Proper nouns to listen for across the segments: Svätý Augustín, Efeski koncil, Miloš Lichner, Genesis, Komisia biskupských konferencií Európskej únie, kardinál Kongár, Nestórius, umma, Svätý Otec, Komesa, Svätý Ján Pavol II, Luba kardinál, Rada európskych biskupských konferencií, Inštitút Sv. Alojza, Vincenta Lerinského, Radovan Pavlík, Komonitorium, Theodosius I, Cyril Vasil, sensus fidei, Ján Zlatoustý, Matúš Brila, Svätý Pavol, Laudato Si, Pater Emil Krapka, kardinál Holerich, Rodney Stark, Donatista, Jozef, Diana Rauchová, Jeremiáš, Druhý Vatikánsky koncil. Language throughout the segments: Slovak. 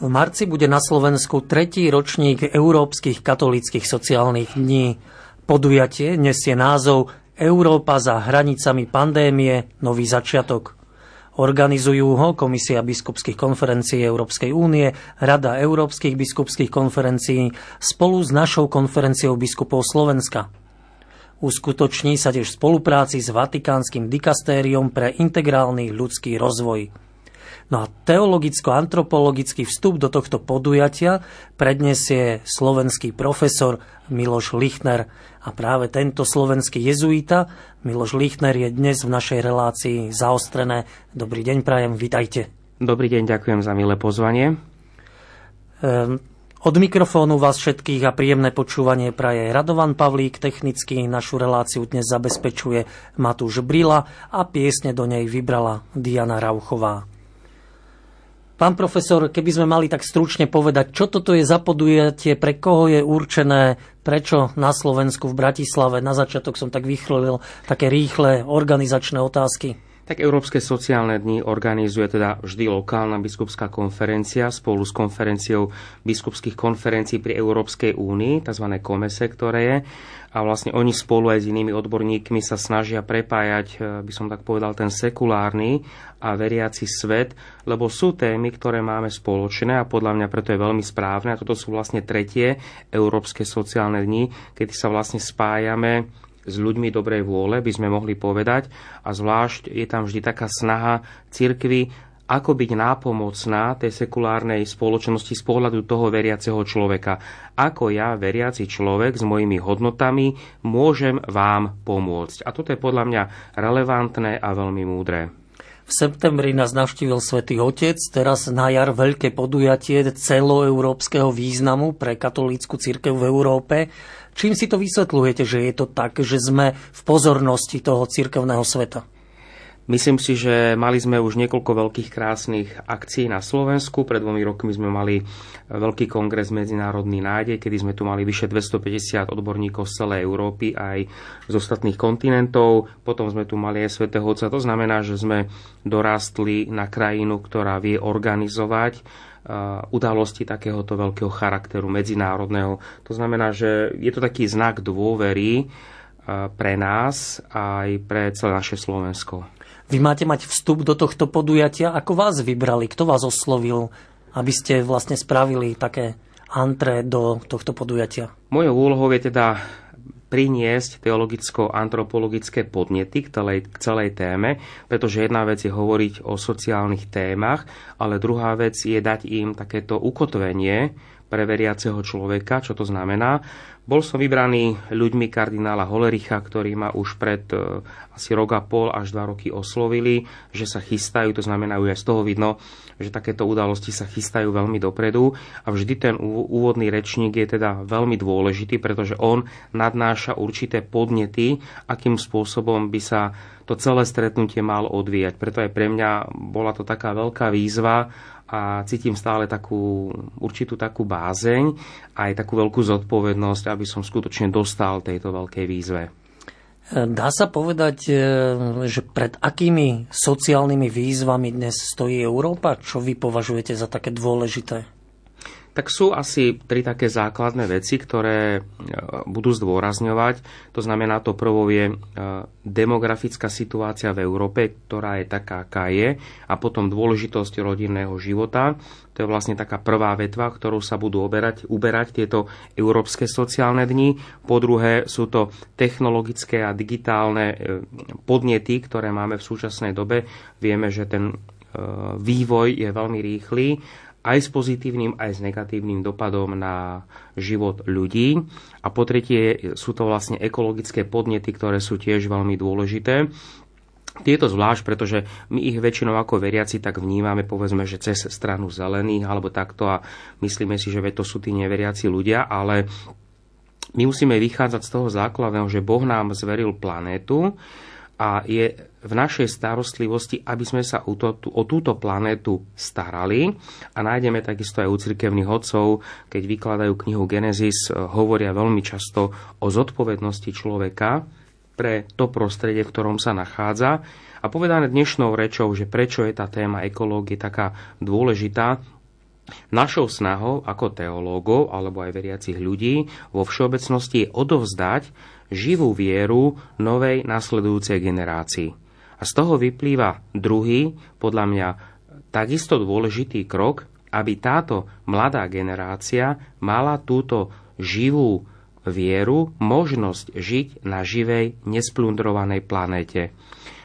V marci bude na Slovensku 3. ročník Európskych katolíckych sociálnych dní. Podujatie nesie názov Európa za hranicami pandémie – nový začiatok. Organizujú ho Komisia biskupských konferencií Európskej únie, Rada európskych biskupských konferencií spolu s našou konferenciou biskupov Slovenska. Uskutoční sa tiež v spolupráci s Vatikánskym dikastérium pre integrálny ľudský rozvoj. No a teologicko-antropologický vstup do tohto podujatia predniesie slovenský profesor Miloš Lichner. A práve tento slovenský jezuita, Miloš Lichner, je dnes v našej relácii Zaostrené. Dobrý deň prajem, vitajte. Dobrý deň, ďakujem za milé pozvanie. Od mikrofónu vás všetkých a príjemné počúvanie praje Radovan Pavlík. Technicky našu reláciu dnes zabezpečuje Matúš Brila a piesne do nej vybrala Diana Rauchová. Pán profesor, keby sme mali tak stručne povedať, čo toto je za podujatie, pre koho je určené, prečo na Slovensku, v Bratislave, na začiatok som tak vychrlil také rýchle organizačné otázky. Tak Európske sociálne dni organizuje teda vždy lokálna biskupská konferencia spolu s konferenciou biskupských konferencií pri Európskej únii, tzv. Komese, ktoré je. A vlastne oni spolu aj s inými odborníkmi sa snažia prepájať, by som tak povedal, ten sekulárny a veriaci svet, lebo sú témy, ktoré máme spoločné a podľa mňa preto je veľmi správne. A toto sú vlastne tretie Európske sociálne dni, kedy sa vlastne spájame s ľuďmi dobrej vôle, by sme mohli povedať. A zvlášť je tam vždy taká snaha cirkvi, ako byť nápomocná tej sekulárnej spoločnosti z pohľadu toho veriaceho človeka. Ako ja, veriaci človek s mojimi hodnotami, môžem vám pomôcť. A toto je podľa mňa relevantné a veľmi múdre. V septembri nás navštívil Svätý Otec, teraz na jar veľké podujatie celoeurópskeho významu pre katolícku cirkev v Európe. Čím si to vysvetľujete, že je to tak, že sme v pozornosti toho cirkevného sveta? Myslím si, že mali sme už niekoľko veľkých krásnych akcií na Slovensku. Pred 2 rokmi sme mali veľký kongres Medzinárodný nádej, kedy sme tu mali vyše 250 odborníkov z celej Európy aj z ostatných kontinentov. Potom sme tu mali aj Svätého Otca. To znamená, že sme dorastli na krajinu, ktorá vie organizovať udalosti takéhoto veľkého charakteru medzinárodného. To znamená, že je to taký znak dôvery pre nás a aj pre celé naše Slovensko. Vy máte mať vstup do tohto podujatia. Ako vás vybrali? Kto vás oslovil, aby ste vlastne spravili také antré do tohto podujatia? Mojou úlohou je teda priniesť teologicko-antropologické podnety k celej téme, pretože jedna vec je hovoriť o sociálnych témach, ale druhá vec je dať im takéto ukotvenie pre veriaceho človeka, čo to znamená. Bol som vybraný ľuďmi kardinála Holericha, ktorý ma už pred asi 1,5 až 2 roky oslovili, že sa chystajú, to znamená, už aj z toho vidno, že takéto udalosti sa chystajú veľmi dopredu a vždy ten úvodný rečník je teda veľmi dôležitý, pretože on nadnáša určité podnety, akým spôsobom by sa to celé stretnutie malo odvíjať. Preto aj pre mňa bola to taká veľká výzva a cítim stále určitú takú bázeň a aj takú veľkú zodpovednosť, aby som skutočne dostal tejto veľkej výzve. Dá sa povedať, že pred akými sociálnymi výzvami dnes stojí Európa? Čo vy považujete za také dôležité? Tak sú asi 3 také základné veci, ktoré budú zdôrazňovať. To znamená, to prvou je demografická situácia v Európe, ktorá je taká, aká je, a potom dôležitosť rodinného života. To je vlastne taká prvá vetva, ktorou sa budú uberať tieto európske sociálne dni. Po druhé sú to technologické a digitálne podnety, ktoré máme v súčasnej dobe. Vieme, že ten vývoj je veľmi rýchly, aj s pozitívnym, aj s negatívnym dopadom na život ľudí. A po tretie sú to vlastne ekologické podnety, ktoré sú tiež veľmi dôležité. Tieto zvlášť, pretože my ich väčšinou ako veriaci tak vnímame, povedzme, že cez stranu zelených alebo takto a myslíme si, že to sú tí neveriaci ľudia, ale my musíme vychádzať z toho základného, že Boh nám zveril planétu a je v našej starostlivosti, aby sme sa o túto planétu starali. A nájdeme takisto aj u cirkevných otcov, keď vykladajú knihu Genesis, hovoria veľmi často o zodpovednosti človeka pre to prostredie, v ktorom sa nachádza. A povedané dnešnou rečou, že prečo je tá téma ekológie taká dôležitá, Našou snahou ako teológov alebo aj veriacich ľudí vo všeobecnosti je odovzdať živú vieru novej nasledujúcej generácii. A z toho vyplýva druhý, podľa mňa takisto dôležitý krok, aby táto mladá generácia mala túto živú vieru, možnosť žiť na živej, nesplundrovanej planéte.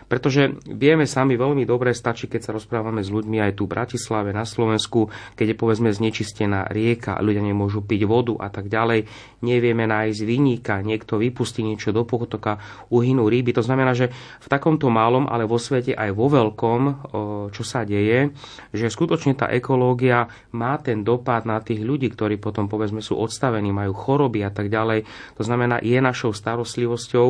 Pretože vieme sami veľmi dobre, stačí, keď sa rozprávame s ľuďmi aj tu v Bratislave, na Slovensku, keď je povedzme znečistená rieka, ľudia nemôžu piť vodu a tak ďalej, nevieme nájsť viníka, niekto vypustí niečo do potoka, uhynú ryby. To znamená, že v takomto málom, ale vo svete aj vo veľkom, čo sa deje, že skutočne tá ekológia má ten dopad na tých ľudí, ktorí potom povedzme sú odstavení, majú choroby a tak ďalej. To znamená, je našou starostlivosťou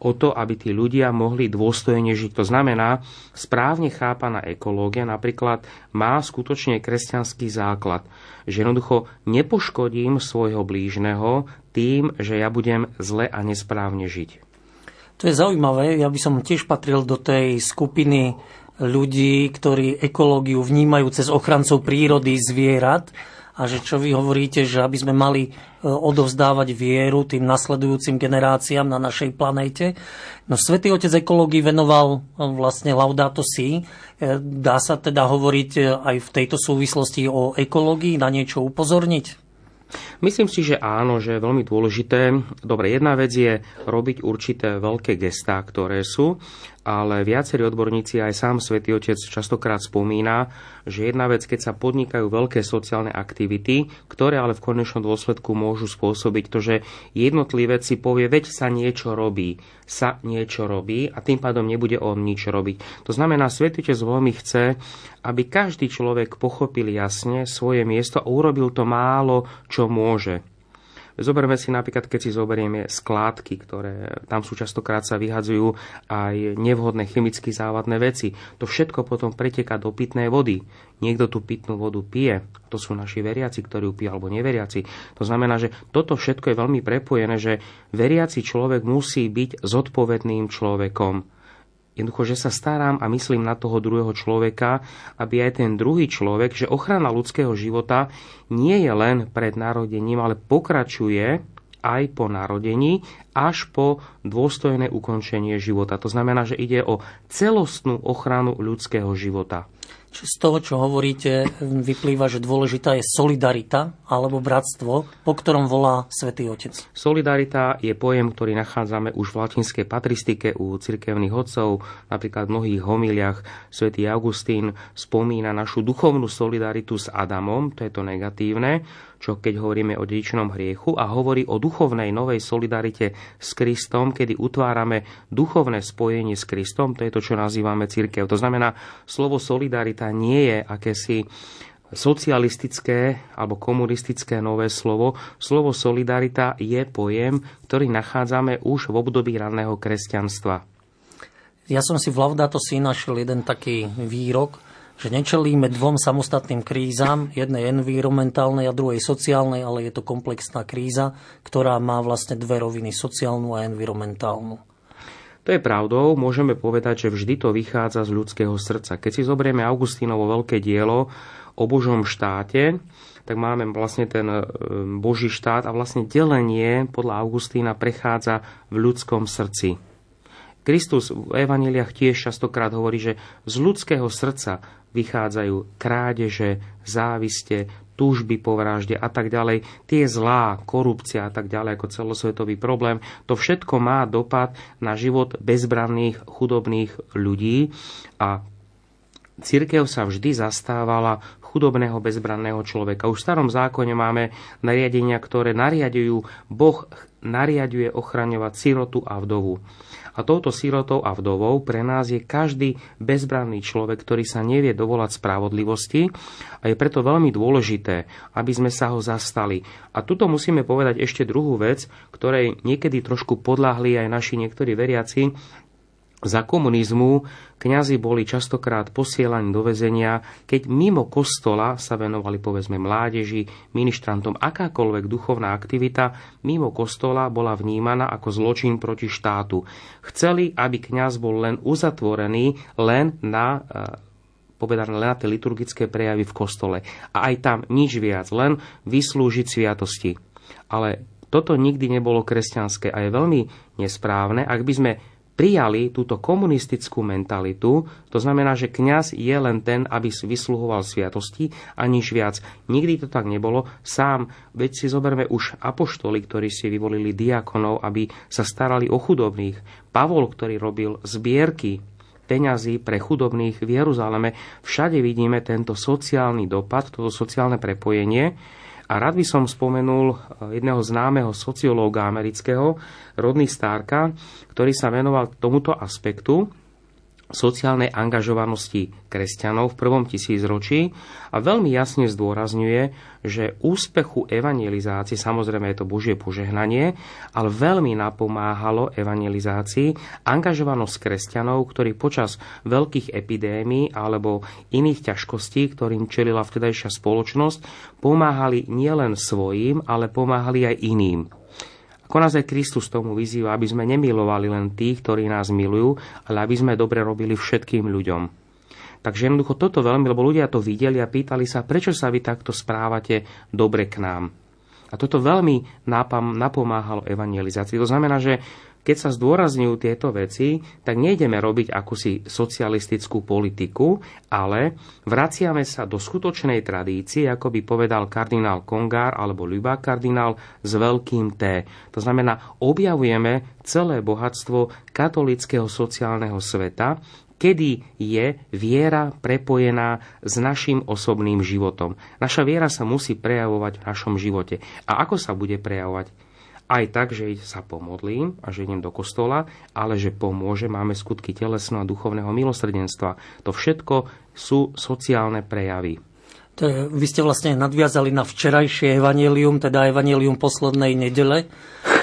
o to, aby tí ľudia mohli dôstojne žiť. To znamená, správne chápaná ekológia napríklad má skutočne kresťanský základ, že jednoducho nepoškodím svojho blížneho tým, že ja budem zle a nesprávne žiť. To je zaujímavé. Ja by som tiež patril do tej skupiny ľudí, ktorí ekológiu vnímajú cez ochrancov prírody, zvierat, a že čo vy hovoríte, že aby sme mali odovzdávať vieru tým nasledujúcim generáciám na našej planéte. No Svätý Otec ekológii venoval vlastne Laudato Si. Dá sa teda hovoriť aj v tejto súvislosti o ekológii, na niečo upozorniť? Myslím si, že áno, že je veľmi dôležité. Dobre, jedna vec je robiť určité veľké gestá, ktoré sú, ale viacerí odborníci, aj sám Svätý Otec častokrát spomína, že jedna vec, keď sa podnikajú veľké sociálne aktivity, ktoré ale v konečnom dôsledku môžu spôsobiť to, že jednotlivec si povie, veď sa niečo robí a tým pádom nebude on nič robiť. To znamená, Svätý Otec veľmi chce, aby každý človek pochopil jasne svoje miesto a urobil to málo, čo môže. Zoberme si napríklad, keď si zoberieme skládky, ktoré tam sú častokrát sa vyhadzujú aj nevhodné chemicky závadné veci. To všetko potom preteká do pitnej vody. Niekto tú pitnú vodu pije. To sú naši veriaci, ktorí ju pijú, alebo neveriaci. To znamená, že toto všetko je veľmi prepojené, že veriaci človek musí byť zodpovedným človekom. Jednoducho, že sa starám a myslím na toho druhého človeka, aby aj ten druhý človek, že ochrana ľudského života nie je len pred narodením, ale pokračuje aj po narodení, až po dôstojné ukončenie života. To znamená, že ide o celostnú ochranu ľudského života. Z toho, čo hovoríte, vyplýva, že dôležitá je solidarita alebo bratstvo, po ktorom volá Svätý Otec. Solidarita je pojem, ktorý nachádzame už v latinskej patristike u cirkevných otcov. Napríklad v mnohých homíliach Svätý Augustín spomína našu duchovnú solidaritu s Adamom, to je to negatívne, čo keď hovoríme o dedičnom hriechu, a hovorí o duchovnej novej solidarite s Kristom, kedy utvárame duchovné spojenie s Kristom, to je to, čo nazývame cirkev. To znamená, slovo solidarita nie je akési socialistické alebo komunistické nové slovo. Slovo solidarita je pojem, ktorý nachádzame už v období raného kresťanstva. Ja som si v Laudato Si našiel jeden taký výrok, že nečelíme dvom samostatným krízam, jednej environmentálnej a druhej sociálnej, ale je to komplexná kríza, ktorá má vlastne dve roviny, sociálnu a environmentálnu. To je pravdou, môžeme povedať, že vždy to vychádza z ľudského srdca. Keď si zoberieme Augustínovo veľké dielo o Božom štáte, tak máme vlastne ten Boží štát a vlastne delenie podľa Augustína prechádza v ľudskom srdci. Kristus v evanjeliách tiež častokrát hovorí, že z ľudského srdca vychádzajú krádeže, záviste, túžby po vražde a tak ďalej, tie zlá, korupcia a tak ďalej ako celosvetový problém, to všetko má dopad na život bezbranných, chudobných ľudí a cirkev sa vždy zastávala chudobného, bezbranného človeka. Už v Starom zákone máme nariadenia, ktoré nariadujú, Boh nariaduje ochraňovať sirotu a vdovu. A touto sirotou a vdovou pre nás je každý bezbranný človek, ktorý sa nevie dovolať spravodlivosti, a je preto veľmi dôležité, aby sme sa ho zastali. A tuto musíme povedať ešte druhú vec, ktorej niekedy trošku podľahli aj naši niektorí veriaci. Za komunizmu kňazi boli častokrát posielaní do väzenia, keď mimo kostola sa venovali povedzme mládeži, ministrantom. Akákoľvek duchovná aktivita mimo kostola bola vnímaná ako zločin proti štátu. Chceli, aby kňaz bol len uzatvorený len na povedané len na tie liturgické prejavy v kostole. A aj tam nič viac, len vyslúžiť sviatosti. Ale toto nikdy nebolo kresťanské a je veľmi nesprávne, ak by sme prijali túto komunistickú mentalitu, to znamená, že kňaz je len ten, aby vysluhoval sviatosti a nič viac. Nikdy to tak nebolo. Veď si zoberme už apoštoli, ktorí si vyvolili diakonov, aby sa starali o chudobných. Pavol, ktorý robil zbierky peňazí pre chudobných v Jeruzaleme. Všade vidíme tento sociálny dopad, toto sociálne prepojenie. A rád by som spomenul jedného známeho sociológa amerického, Rodney Starka, ktorý sa venoval tomuto aspektu sociálnej angažovanosti kresťanov v prvom tisícročí a veľmi jasne zdôrazňuje, že úspechu evangelizácie, samozrejme je to Božie požehnanie, ale veľmi napomáhalo evangelizácii angažovanosť kresťanov, ktorí počas veľkých epidémií alebo iných ťažkostí, ktorým čelila vtedajšia spoločnosť, pomáhali nielen svojim, ale pomáhali aj iným. Ako nás aj Kristus tomu vyzýva, aby sme nemilovali len tých, ktorí nás milujú, ale aby sme dobre robili všetkým ľuďom. Takže jednoducho toto veľmi, lebo ľudia to videli a pýtali sa, prečo sa vy takto správate dobre k nám. A toto veľmi napomáhalo evangelizácii. To znamená, že keď sa zdôrazňujú tieto veci, tak nejdeme robiť akúsi socialistickú politiku, ale vraciame sa do skutočnej tradície, ako by povedal kardinál Kongár alebo Luba kardinál s veľkým T. To znamená, objavujeme celé bohatstvo katolíckeho sociálneho sveta, kedy je viera prepojená s našim osobným životom. Naša viera sa musí prejavovať v našom živote. A ako sa bude prejavovať? Aj tak, že sa pomodlím a že idem do kostola, ale že pomôže, máme skutky telesného a duchovného milosrdenstva. To všetko sú sociálne prejavy. Vy ste vlastne nadviazali na včerajšie evanjelium, teda evanjelium poslednej nedele.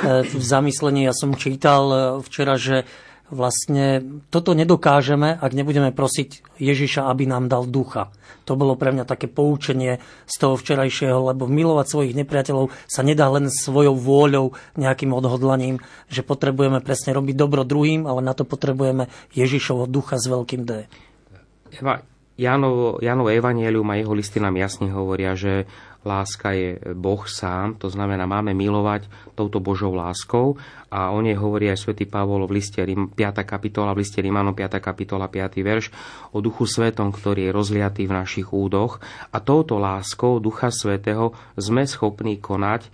V zamyslení ja som čítal včera, že vlastne toto nedokážeme, ak nebudeme prosiť Ježiša, aby nám dal ducha. To bolo pre mňa také poučenie z toho včerajšieho, lebo milovať svojich nepriateľov sa nedá len svojou vôľou, nejakým odhodlaním, že potrebujeme presne robiť dobro druhým, ale na to potrebujeme Ježišovho ducha s veľkým D. Jánovo evanjelium a jeho listy nám jasne hovoria, že láska je Boh sám, to znamená, máme milovať touto Božou láskou a o nej hovorí aj svätý Pavol v liste 5. kapitola, v liste Rimanom 5. kapitola 5. verš o Duchu Svätom, ktorý je rozliatý v našich údoch a touto láskou Ducha Svätého sme schopní konať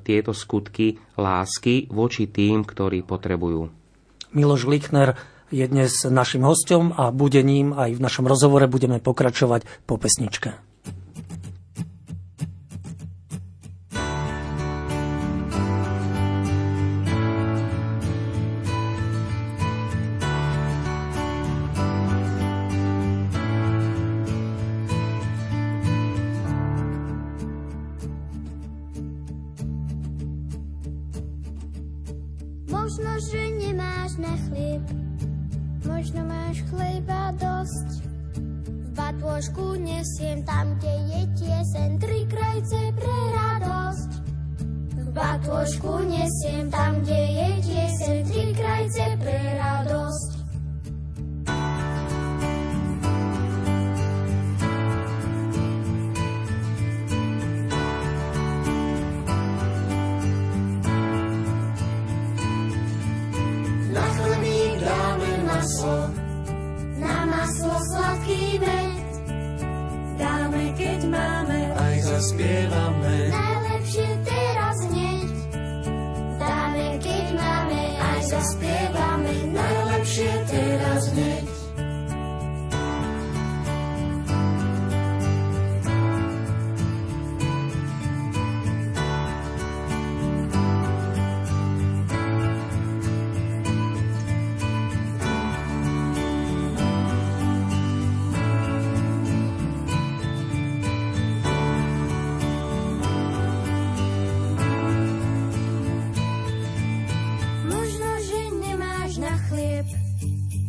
tieto skutky lásky voči tým, ktorí potrebujú. Miloš Lichner je dnes našim hosťom a bude ním aj v našom rozhovore, budeme pokračovať po pesničke. Možno, že nemáš na chlieb, možno máš chleba dosť. V batôžku nesiem tam, kde je tieseň, tri krajce pre radosť. V batôžku nesiem tam, kde je tieseň, tri krajce pre radosť. Na maslo sladký med dáme, keď máme, aj zaspievame. Najlepšie teraz hneď dáme, keď máme, aj zaspievame. Najlepšie teraz hneď.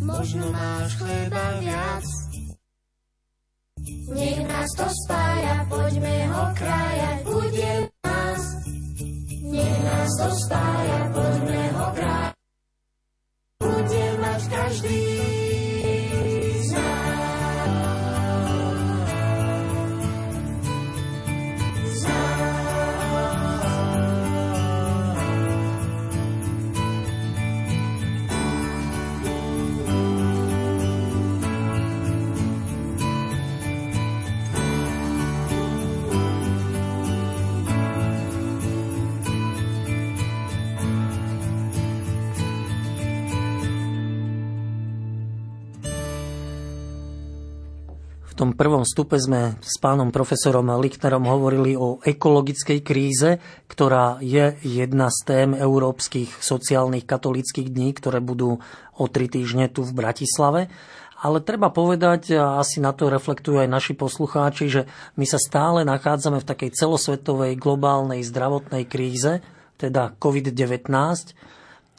Možno máš chleba viac. Nech nás to spája, poďme ho krájať, bude nás. Nech nás to spája, poďme ho krájať, bude mať každý z nás. V tom prvom stupe sme s pánom profesorom Lichnerom hovorili o ekologickej kríze, ktorá je jedna z tém Európskych sociálnych katolíckych dní, ktoré budú o 3 týždne tu v Bratislave. Ale treba povedať, a asi na to reflektujú aj naši poslucháči, že my sa stále nachádzame v takej celosvetovej globálnej zdravotnej kríze, teda COVID-19.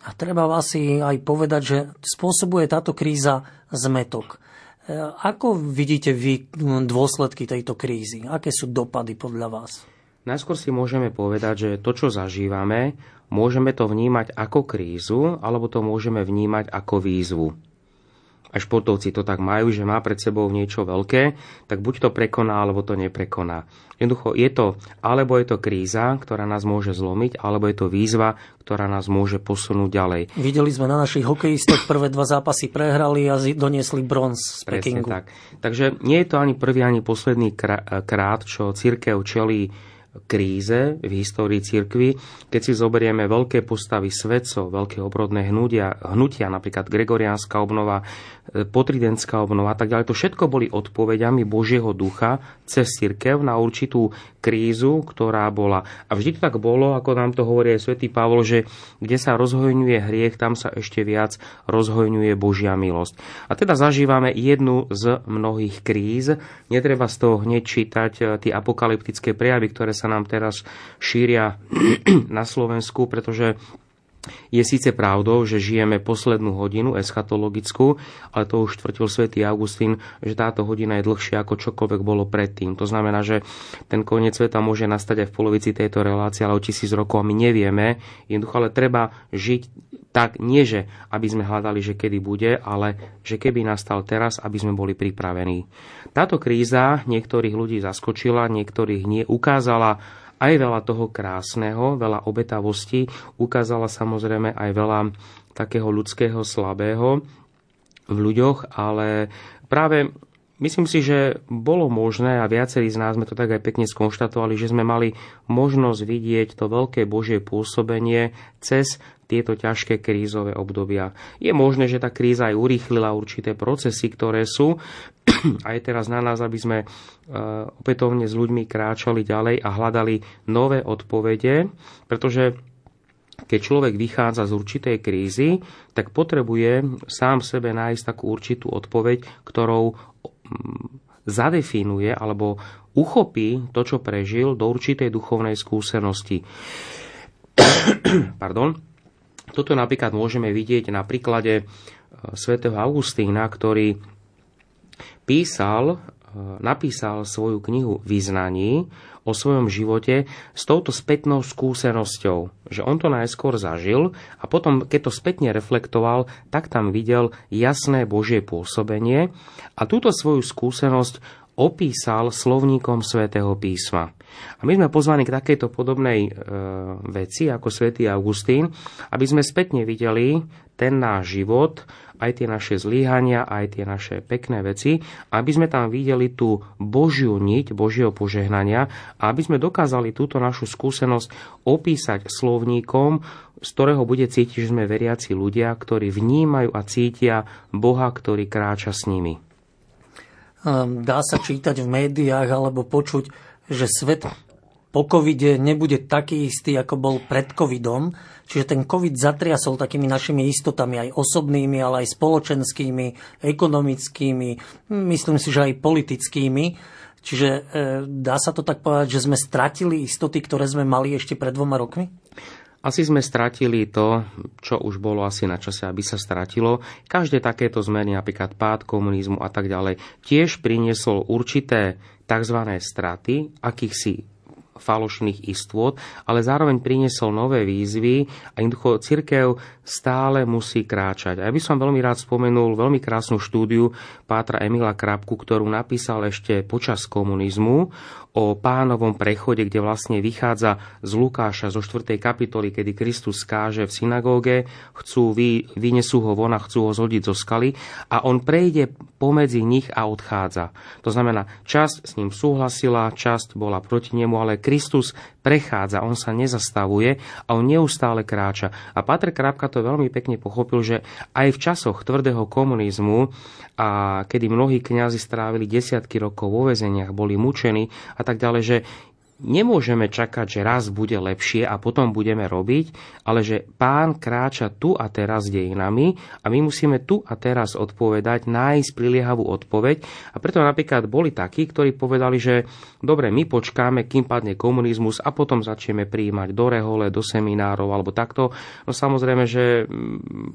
A treba asi aj povedať, že spôsobuje táto kríza zmätok. Ako vidíte vy dôsledky tejto krízy? Aké sú dopady podľa vás? Najskôr si môžeme povedať, že to, čo zažívame, môžeme to vnímať ako krízu, alebo to môžeme vnímať ako výzvu. A športovci to tak majú, že má pred sebou niečo veľké, tak buď to prekoná, alebo to neprekoná. Jednoducho je to, alebo je to kríza, ktorá nás môže zlomiť, alebo je to výzva, ktorá nás môže posunúť ďalej. Videli sme na našich hokejistoch, prvé 2 zápasy prehrali a doniesli bronz z Pekingu. Tak. Takže nie je to ani prvý, ani posledný krát, čo cirkev čelí kríze v histórii cirkvi. Keď si zoberieme veľké postavy svetcov, veľké obrodné hnutia, napríklad gregoriánska obnova, potridentská obnova a tak ďalej, to všetko boli odpovediami Božieho ducha cez cirkev na určitú krízu, ktorá bola. A vždy to tak bolo, ako nám to hovorí aj svätý Pavol, že kde sa rozhojňuje hriech, tam sa ešte viac rozhojňuje Božia milosť. A teda zažívame jednu z mnohých kríz. Netreba z toho hneď čítať tie apokalyptické prejavy, ktoré sa nám teraz šíria na Slovensku, pretože je síce pravdou, že žijeme poslednú hodinu eschatologickú, ale to už tvrtil svätý Augustín, že táto hodina je dlhšia ako čokoľvek bolo predtým. To znamená, že ten koniec sveta môže nastať aj v polovici tejto relácie, ale o 1000 rokov my nevieme. Jednoducho, ale treba žiť tak, nie že aby sme hľadali, že kedy bude, ale že keby nastal teraz, aby sme boli pripravení. Táto kríza niektorých ľudí zaskočila, niektorých nie, ukázala aj veľa toho krásneho, veľa obetavosti, ukázala samozrejme aj veľa takého ľudského slabého v ľuďoch, ale práve myslím si, že bolo možné a viacerí z nás sme to tak aj pekne skonštatovali, že sme mali možnosť vidieť to veľké Božie pôsobenie cez tieto ťažké krízové obdobia. Je možné, že tá kríza aj urýchlila určité procesy, ktoré sú aj teraz na nás, aby sme opätovne s ľuďmi kráčali ďalej a hľadali nové odpovede, pretože keď človek vychádza z určitej krízy, tak potrebuje sám sebe nájsť takú určitú odpoveď, ktorou zadefinuje alebo uchopí to, čo prežil, do určitej duchovnej skúsenosti. Pardon. Toto napríklad môžeme vidieť na príklade svätého Augustína, ktorý napísal svoju knihu Vyznaní o svojom živote s touto spätnou skúsenosťou, že on to najskôr zažil a potom, keď to spätne reflektoval, tak tam videl jasné Božie pôsobenie a túto svoju skúsenosť opísal slovníkom svätého písma. A my sme pozvaní k takejto podobnej veci ako svätý Augustín, aby sme spätne videli ten náš život, aj tie naše zlíhania, aj tie naše pekné veci, aby sme tam videli tú Božiu niť, Božieho požehnania a aby sme dokázali túto našu skúsenosť opísať slovníkom, z ktorého bude cítiť, že sme veriaci ľudia, ktorí vnímajú a cítia Boha, ktorý kráča s nimi. Dá sa čítať v médiách alebo počuť, že svet po covide nebude taký istý, ako bol pred covidom. Čiže ten covid zatriasol takými našimi istotami, aj osobnými, ale aj spoločenskými, ekonomickými, myslím si, že aj politickými. Čiže dá sa to tak povedať, že sme stratili istoty, ktoré sme mali ešte pred 2 rokmi? Asi sme stratili to, čo už bolo asi na čase, aby sa stratilo. Každé takéto zmeny, napríklad pád komunizmu a tak ďalej, tiež priniesol určité tzv. Straty, akýchsi falošných istôt, ale zároveň priniesol nové výzvy a jednoducho cirkev stále musí kráčať. A ja by som veľmi rád spomenul veľmi krásnu štúdiu pátra Emila Krapku, ktorú napísal ešte počas komunizmu o pánovom prechode, kde vlastne vychádza z Lukáša zo 4. kapitoly, kedy Kristus káže v synagóge, vynesú ho von a chcú ho zhodiť zo skaly a on prejde pomedzi nich a odchádza. To znamená, časť s ním súhlasila, časť bola proti nemu, ale Kristus prechádza, on sa nezastavuje a on neustále kráča. A Pater Krapka to veľmi pekne pochopil, že aj v časoch tvrdého komunizmu, a kedy mnohí kňazi strávili desiatky rokov vo väzeniach, boli mučení a tak ďalej, že nemôžeme čakať, že raz bude lepšie a potom budeme robiť, ale že Pán kráča tu a teraz dejinami a my musíme tu a teraz odpovedať, nájsť priliehavú odpoveď. A preto napríklad boli takí, ktorí povedali, že dobre, my počkáme, kým padne komunizmus a potom začneme prijímať do rehole, do seminárov alebo takto. No samozrejme, že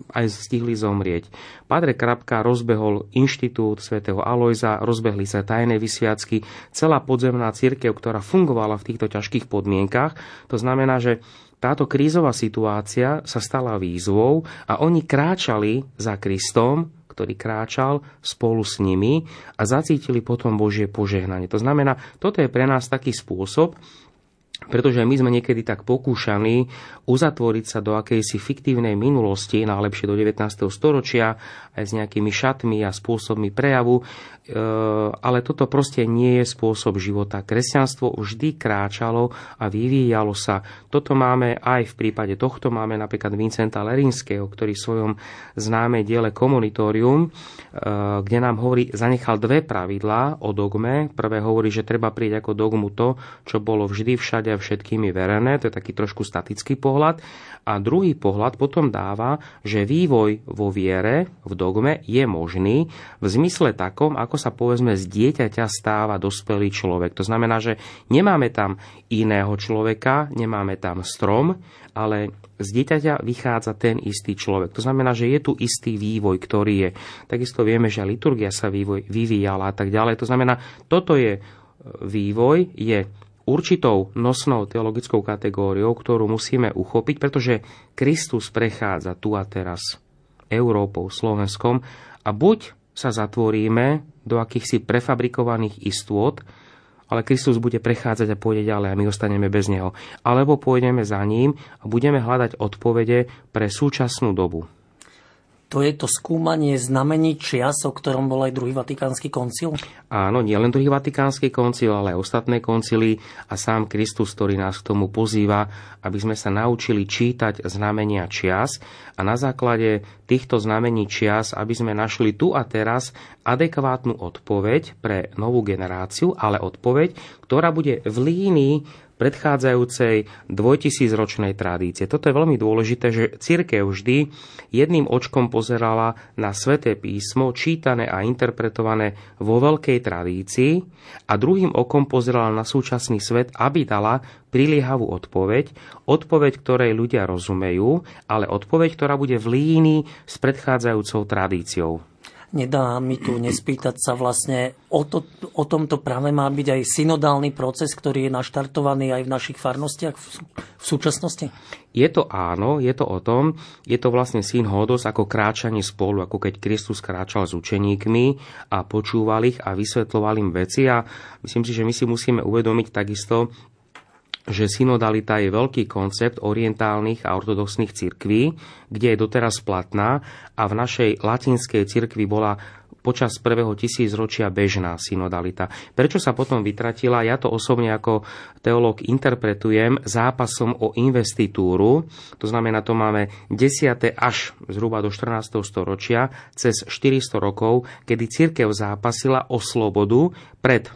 aj stihli zomrieť. Padre Krapka rozbehol Inštitút Sv. Alojza, rozbehli sa tajné vysviacky, celá podzemná cirkev, ktorá fungovala v týchto ťažkých podmienkach. To znamená, že táto krízová situácia sa stala výzvou a oni kráčali za Kristom, ktorý kráčal spolu s nimi a zacítili potom Božie požehnanie. To znamená, toto je pre nás taký spôsob, pretože my sme niekedy tak pokúšaní uzatvoriť sa do akejsi fiktívnej minulosti, najlepšie do 19. storočia, aj s nejakými šatmi a spôsobmi prejavu, ale toto proste nie je spôsob života. Kresťanstvo vždy kráčalo a vyvíjalo sa. Toto máme aj v prípade tohto, máme napríklad Vincenta Lerinského, ktorý v svojom známej diele Komonitorium, kde nám hovorí, zanechal dve pravidlá o dogme. Prvé hovorí, že treba prieť ako dogmu to, čo bolo vždy všade a všetkými verené, to je taký trošku statický pohľad. A druhý pohľad potom dáva, že vývoj vo viere, v dogme je možný v zmysle takom, ako sa povedzme z dieťaťa stáva dospelý človek. To znamená, že nemáme tam iného človeka, nemáme tam strom, ale z dieťaťa vychádza ten istý človek. To znamená, že je tu istý vývoj, ktorý je. Takisto vieme, že liturgia sa vyvíjala a tak ďalej. To znamená, toto je vývoj, je určitou nosnou teologickou kategóriou, ktorú musíme uchopiť, pretože Kristus prechádza tu a teraz Európou, Slovenskom a buď sa zatvoríme do akýchsi prefabrikovaných istôt, ale Kristus bude prechádzať a pôjde ďalej a my ostaneme bez neho. Alebo pôjdeme za ním a budeme hľadať odpovede pre súčasnú dobu. To je to skúmanie znamení čias, o ktorom bol aj Druhý Vatikánsky koncil? Áno, nie len Druhý Vatikánsky koncil, ale aj ostatné koncily a sám Kristus, ktorý nás k tomu pozýva, aby sme sa naučili čítať znamenia čias a na základe týchto znamení čias, aby sme našli tu a teraz adekvátnu odpoveď pre novú generáciu, ale odpoveď, ktorá bude v línii predchádzajúcej 2000-ročnej tradície. Toto je veľmi dôležité, že cirkev vždy jedným očkom pozerala na Sväté písmo, čítané a interpretované vo veľkej tradícii a druhým okom pozerala na súčasný svet, aby dala priliehavú odpoveď, ktorej ľudia rozumejú, ale odpoveď, ktorá bude v línii s predchádzajúcou tradíciou. Nedá mi tu nespýtať sa vlastne o tomto práve má byť aj synodálny proces, ktorý je naštartovaný aj v našich farnostiach v súčasnosti? Je to áno, je to o tom, je to vlastne synódos ako kráčanie spolu, ako keď Kristus kráčal s učeníkmi a počúval ich a vysvetľoval im veci a myslím si, že my si musíme uvedomiť takisto, že synodalita je veľký koncept orientálnych a ortodoxných cirkví, kde je doteraz platná a v našej latinskej cirkvi bola počas prvého 1000-ročia bežná synodalita. Prečo sa potom vytratila? Ja to osobne ako teológ interpretujem zápasom o investitúru, to znamená, to máme 10. až zhruba do 14. storočia, cez 400 rokov, kedy cirkev zápasila o slobodu pred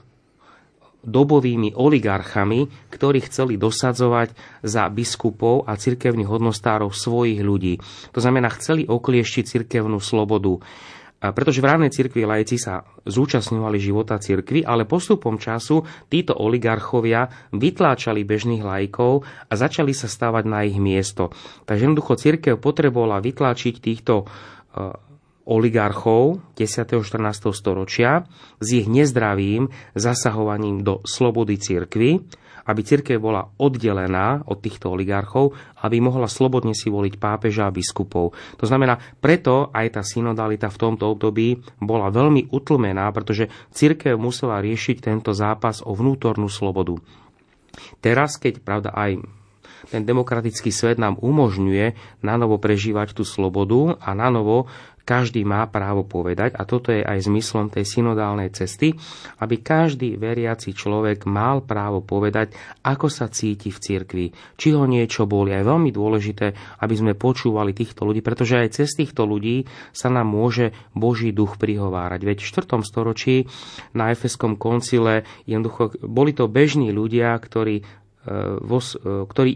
dobovými oligarchami, ktorí chceli dosadzovať za biskupov a cirkevných hodnostárov svojich ľudí. To znamená, chceli oklieštiť cirkevnú slobodu. Pretože v rávnej cirkvi laici sa zúčastňovali života cirkvi, ale postupom času títo oligarchovia vytláčali bežných laikov a začali sa stávať na ich miesto. Takže jednoducho cirkev potrebovala vytláčiť týchto oligarchov 10. a 14. storočia s ich nezdravým zasahovaním do slobody cirkvi, aby cirkev bola oddelená od týchto oligarchov, aby mohla slobodne si voliť pápeža a biskupov. To znamená, preto aj tá synodalita v tomto období bola veľmi utlmená, pretože cirkev musela riešiť tento zápas o vnútornú slobodu. Teraz, keď pravda aj ten demokratický svet nám umožňuje nanovo prežívať tú slobodu a nanovo Každý má právo povedať, a toto je aj zmyslom tej synodálnej cesty, aby každý veriaci človek mal právo povedať, ako sa cíti v cirkvi, či ho niečo boli. A je veľmi dôležité, aby sme počúvali týchto ľudí, pretože aj cez týchto ľudí sa nám môže Boží duch prihovárať. Veď v 4. storočí na Efeskom koncile jednoducho boli to bežní ľudia, ktorí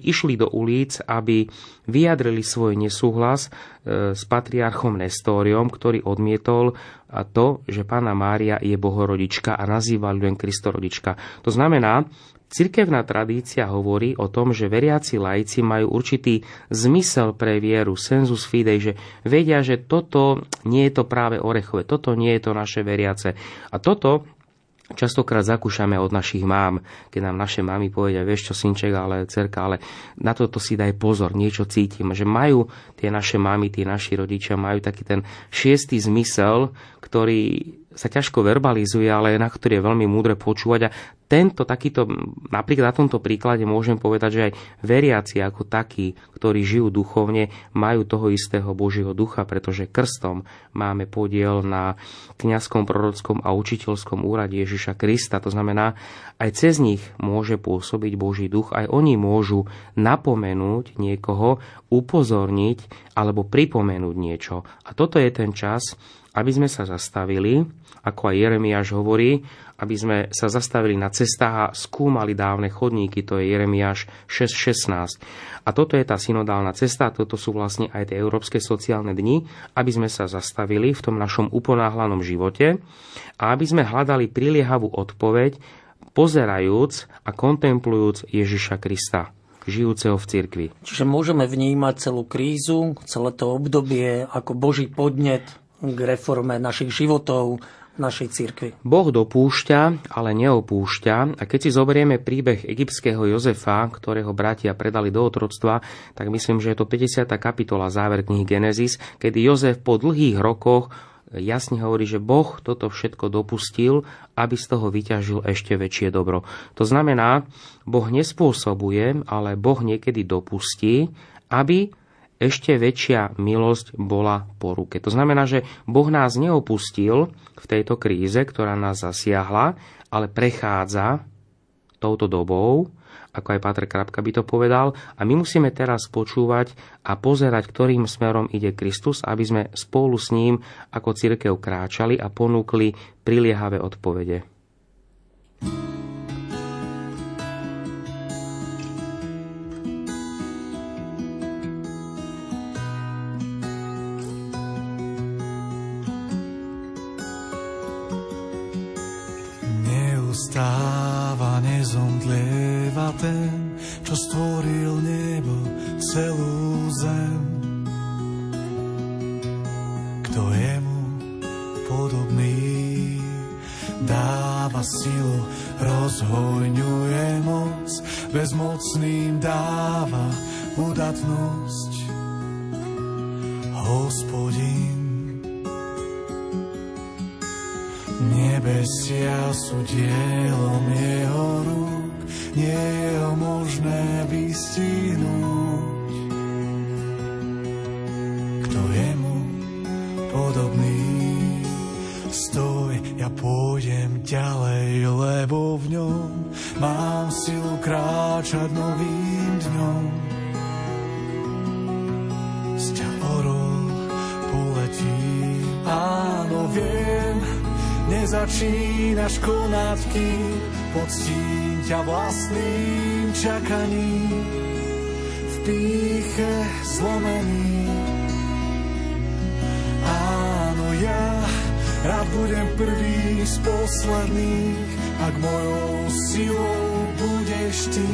išli do ulic, aby vyjadrili svoj nesúhlas s patriarchom Nestóriom, ktorý odmietol to, že Panna Mária je bohorodička a nazýval ju len Kristorodička. To znamená, cirkevná tradícia hovorí o tom, že veriaci laici majú určitý zmysel pre vieru, sensus fidei, že vedia, že toto nie je to práve orechové, toto nie je to naše veriace. A toto častokrát zakúšame od našich mám, keď nám naše mamy povedia, vieš čo, synček, ale cerka, ale na toto si daj pozor, niečo cítim. Že majú tie naše mamy, tie naši rodičia, majú taký ten šiestý zmysel, ktorý sa ťažko verbalizuje, ale na ktorý je veľmi múdre počúvať. A napríklad na tomto príklade môžem povedať, že aj veriaci ako takí, ktorí žijú duchovne, majú toho istého Božieho ducha, pretože krstom máme podiel na kňazskom, prorockom a učiteľskom úrade Ježiša Krista. To znamená, aj cez nich môže pôsobiť Boží duch, aj oni môžu napomenúť niekoho, upozorniť alebo pripomenúť niečo. A toto je ten čas, aby sme sa zastavili, ako aj Jeremiáš hovorí, aby sme sa zastavili na cestách a skúmali dávne chodníky, to je Jeremiáš 6.16. A toto je tá synodálna cesta, toto sú vlastne aj tie európske sociálne dni, aby sme sa zastavili v tom našom uponáhlanom živote a aby sme hľadali priliehavú odpoveď, pozerajúc a kontemplujúc Ježiša Krista, žijúceho v cirkvi. Čiže môžeme vnímať celú krízu, celé to obdobie ako Boží podnet k reforme našich životov, našej cirkvi. Boh dopúšťa, ale neopúšťa. A keď si zoberieme príbeh egyptského Jozefa, ktorého bratia predali do otroctva, tak myslím, že je to 50. kapitola záver knihy Genesis, kedy Jozef po dlhých rokoch jasne hovorí, že Boh toto všetko dopustil, aby z toho vyťažil ešte väčšie dobro. To znamená, Boh nespôsobuje, ale Boh niekedy dopustí, aby ešte väčšia milosť bola po ruke. To znamená, že Boh nás neopustil v tejto kríze, ktorá nás zasiahla, ale prechádza touto dobou, ako aj Pater Krapka by to povedal, a my musíme teraz počúvať a pozerať, ktorým smerom ide Kristus, aby sme spolu s ním ako cirkev kráčali a ponúkli priliehavé odpovede. Stáva, nezomdlieva ten, čo stvoril nebo, celú zem. Kto je mu podobný, dáva silu, rozhojňuje moc, bezmocným dáva udatnosť. Hospodin, nebesia sú dielom jeho rúk, nie je ho možné vystihnúť. Kto je mu podobný? Stoj, ja pôjdem ďalej, lebo v ňom mám silu kráčať novým dňom. Z ťa orol poletí, áno, viem, nezačínaš konať, kým poctím ťa vlastným čakaním, v pýche zlomený. Áno, ja rád budem prvý z posledných, ak mojou silou budeš ty,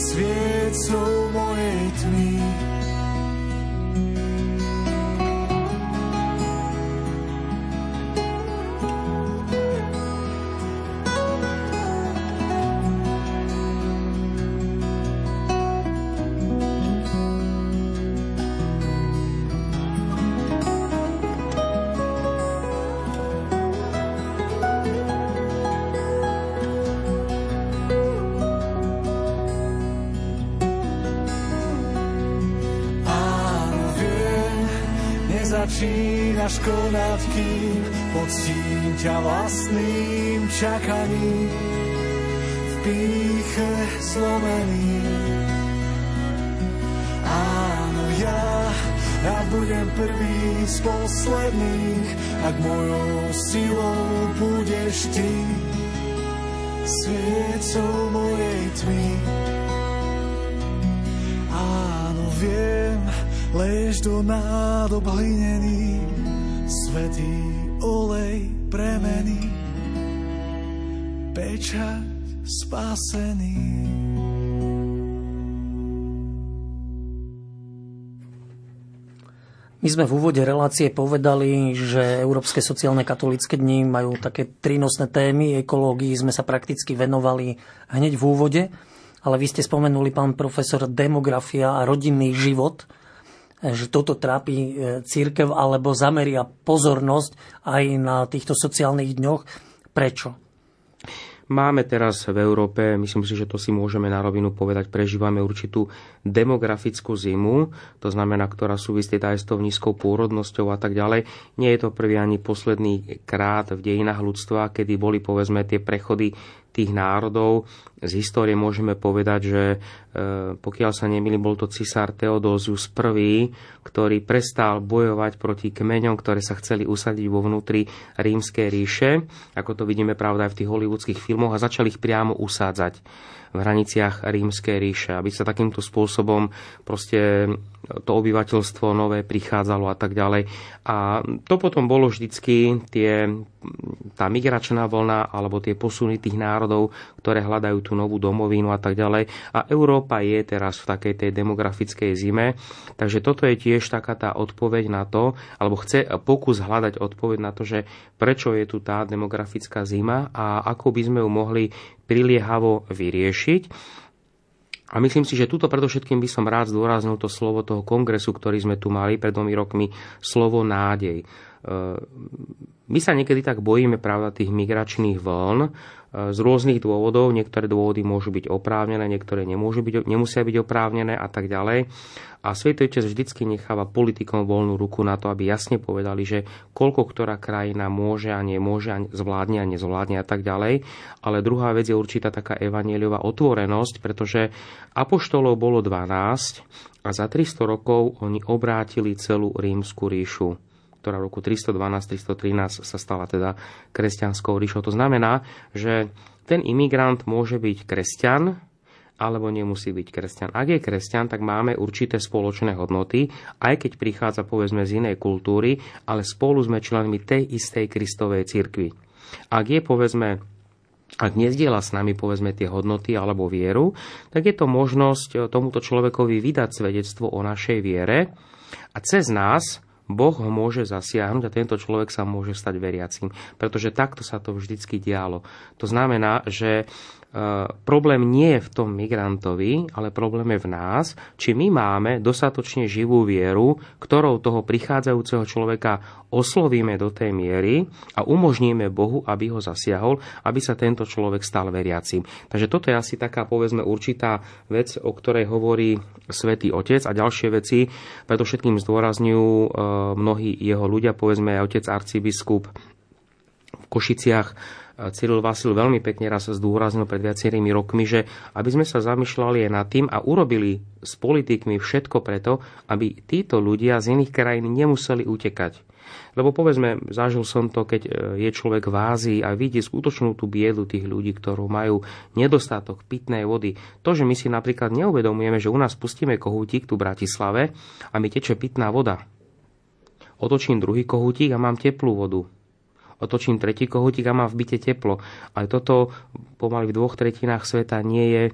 sviecou mojej tmy. začínaš konať, kým poctím ťa vlastným čakaním, v pýche zlomený. Áno, ja budem prvý z posledných, ak mojou silou budeš ty, sviecou mojej tmy. Áno, viem, lež do nádob hlinený, svätý olej premení, pečať spasený. My sme v úvode relácie povedali, že Európske sociálne katolícke dni majú také prínosné témy. Ekológii sme sa prakticky venovali hneď v úvode, ale vy ste spomenuli, pán profesor, demografia a rodinný život, že toto trápi cirkev alebo zameria pozornosť aj na týchto sociálnych dňoch. Prečo? Máme teraz v Európe, myslím si, že to si môžeme na rovinu povedať, prežívame určitú demografickú zimu, to znamená, ktorá súvisí aj s tou nízkou pôrodnosťou a tak ďalej. Nie je to prvý ani posledný krát v dejinách ľudstva, kedy boli, povedzme, tie prechody tých národov. Z histórie môžeme povedať, že pokiaľ sa nemýlim, bol to cisár Theodosius I, ktorý prestal bojovať proti kmeňom, ktoré sa chceli usadiť vo vnútri Rímskej ríše, ako to vidíme pravda aj v tých hollywoodských filmoch, a začali ich priamo usádzať v hraniciach Rímskej ríše, aby sa takýmto spôsobom proste to obyvateľstvo nové prichádzalo a tak ďalej. A to potom bolo vždycky tá migračná vlna alebo tie posuny tých národov, ktoré hľadajú tú novú domovinu a tak ďalej. A Európa je teraz v takej tej demografickej zime, takže toto je tiež taká tá odpoveď na to, alebo chce pokus hľadať odpoveď na to, že prečo je tu tá demografická zima a ako by sme ju mohli priliehavo vyriešiť. A myslím si, že tuto predovšetkým by som rád zdôraznil to slovo toho kongresu, ktorý sme tu mali pred 2 rokmi, slovo nádej. My sa niekedy tak bojíme, pravda, tých migračných vln z rôznych dôvodov. Niektoré dôvody môžu byť oprávnené, niektoré nemusia byť oprávnené a tak ďalej. A Svätý Otec vždycky necháva politikom voľnú ruku na to, aby jasne povedali, že koľko ktorá krajina môže a nemôže, zvládne a nezvládne a tak ďalej. Ale druhá vec je určitá taká evanjeliová otvorenosť, pretože apoštolov bolo 12 a za 300 rokov oni obrátili celú Rímsku ríšu, ktorá v roku 312-313 sa stala teda kresťanskou ríšou. To znamená, že ten imigrant môže byť kresťan, alebo nemusí byť kresťan. Ak je kresťan, tak máme určité spoločné hodnoty, aj keď prichádza, povedzme, z inej kultúry, ale spolu sme členmi tej istej Kristovej cirkvi. Ak nezdieľa s nami, povedzme, tie hodnoty alebo vieru, tak je to možnosť tomuto človekovi vydať svedectvo o našej viere a cez nás Boh ho môže zasiahnuť a tento človek sa môže stať veriacím. Pretože takto sa to vždycky dialo. To znamená, že problém nie je v tom migrantovi, ale problém je v nás, či my máme dostatočne živú vieru, ktorou toho prichádzajúceho človeka oslovíme do tej miery a umožníme Bohu, aby ho zasiahol, aby sa tento človek stal veriacím. Takže toto je asi taká, povedzme, určitá vec, o ktorej hovorí Svätý Otec, a ďalšie veci predovšetkým zdôrazňujú mnohí jeho ľudia, povedzme aj otec arcibiskup v Košiciach Cyril Vasil veľmi pekne raz zdôraznil pred viacerými rokmi, že aby sme sa zamýšľali aj nad tým a urobili s politikmi všetko preto, aby títo ľudia z iných krajín nemuseli utekať. Lebo povedzme, zažil som to, keď je človek v Ázii a vidí skutočnú tú biedu tých ľudí, ktorú majú nedostatok pitnej vody. To, že my si napríklad neuvedomujeme, že u nás pustíme kohútik tu v Bratislave a mi teče pitná voda. Otočím druhý kohútik a mám teplú vodu. Otočím tretí kohútik a mám v byte teplo. Ale toto pomaly v 2/3 sveta nie je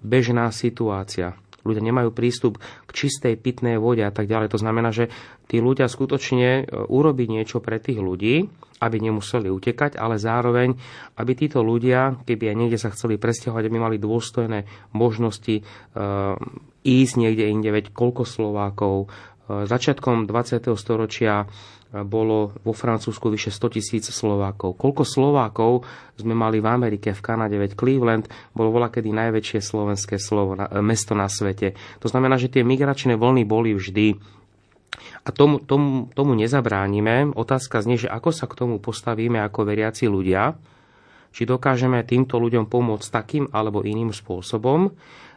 bežná situácia. Ľudia nemajú prístup k čistej pitnej vode a tak ďalej. To znamená, že tí ľudia skutočne urobí niečo pre tých ľudí, aby nemuseli utekať, ale zároveň, aby títo ľudia, keby aj niekde sa chceli presťahovať, aby mali dôstojné možnosti ísť niekde inde. Veď koľko Slovákov začiatkom 20. storočia bolo vo Francúzsku vyše 100 000 Slovákov. Koľko Slovákov sme mali v Amerike, v Kanade, veď Cleveland bolo voľakedy najväčšie slovenské mesto na svete. To znamená, že tie migračné vlny boli vždy. A tomu nezabránime. Otázka znie, že ako sa k tomu postavíme ako veriaci ľudia, či dokážeme týmto ľuďom pomôcť takým alebo iným spôsobom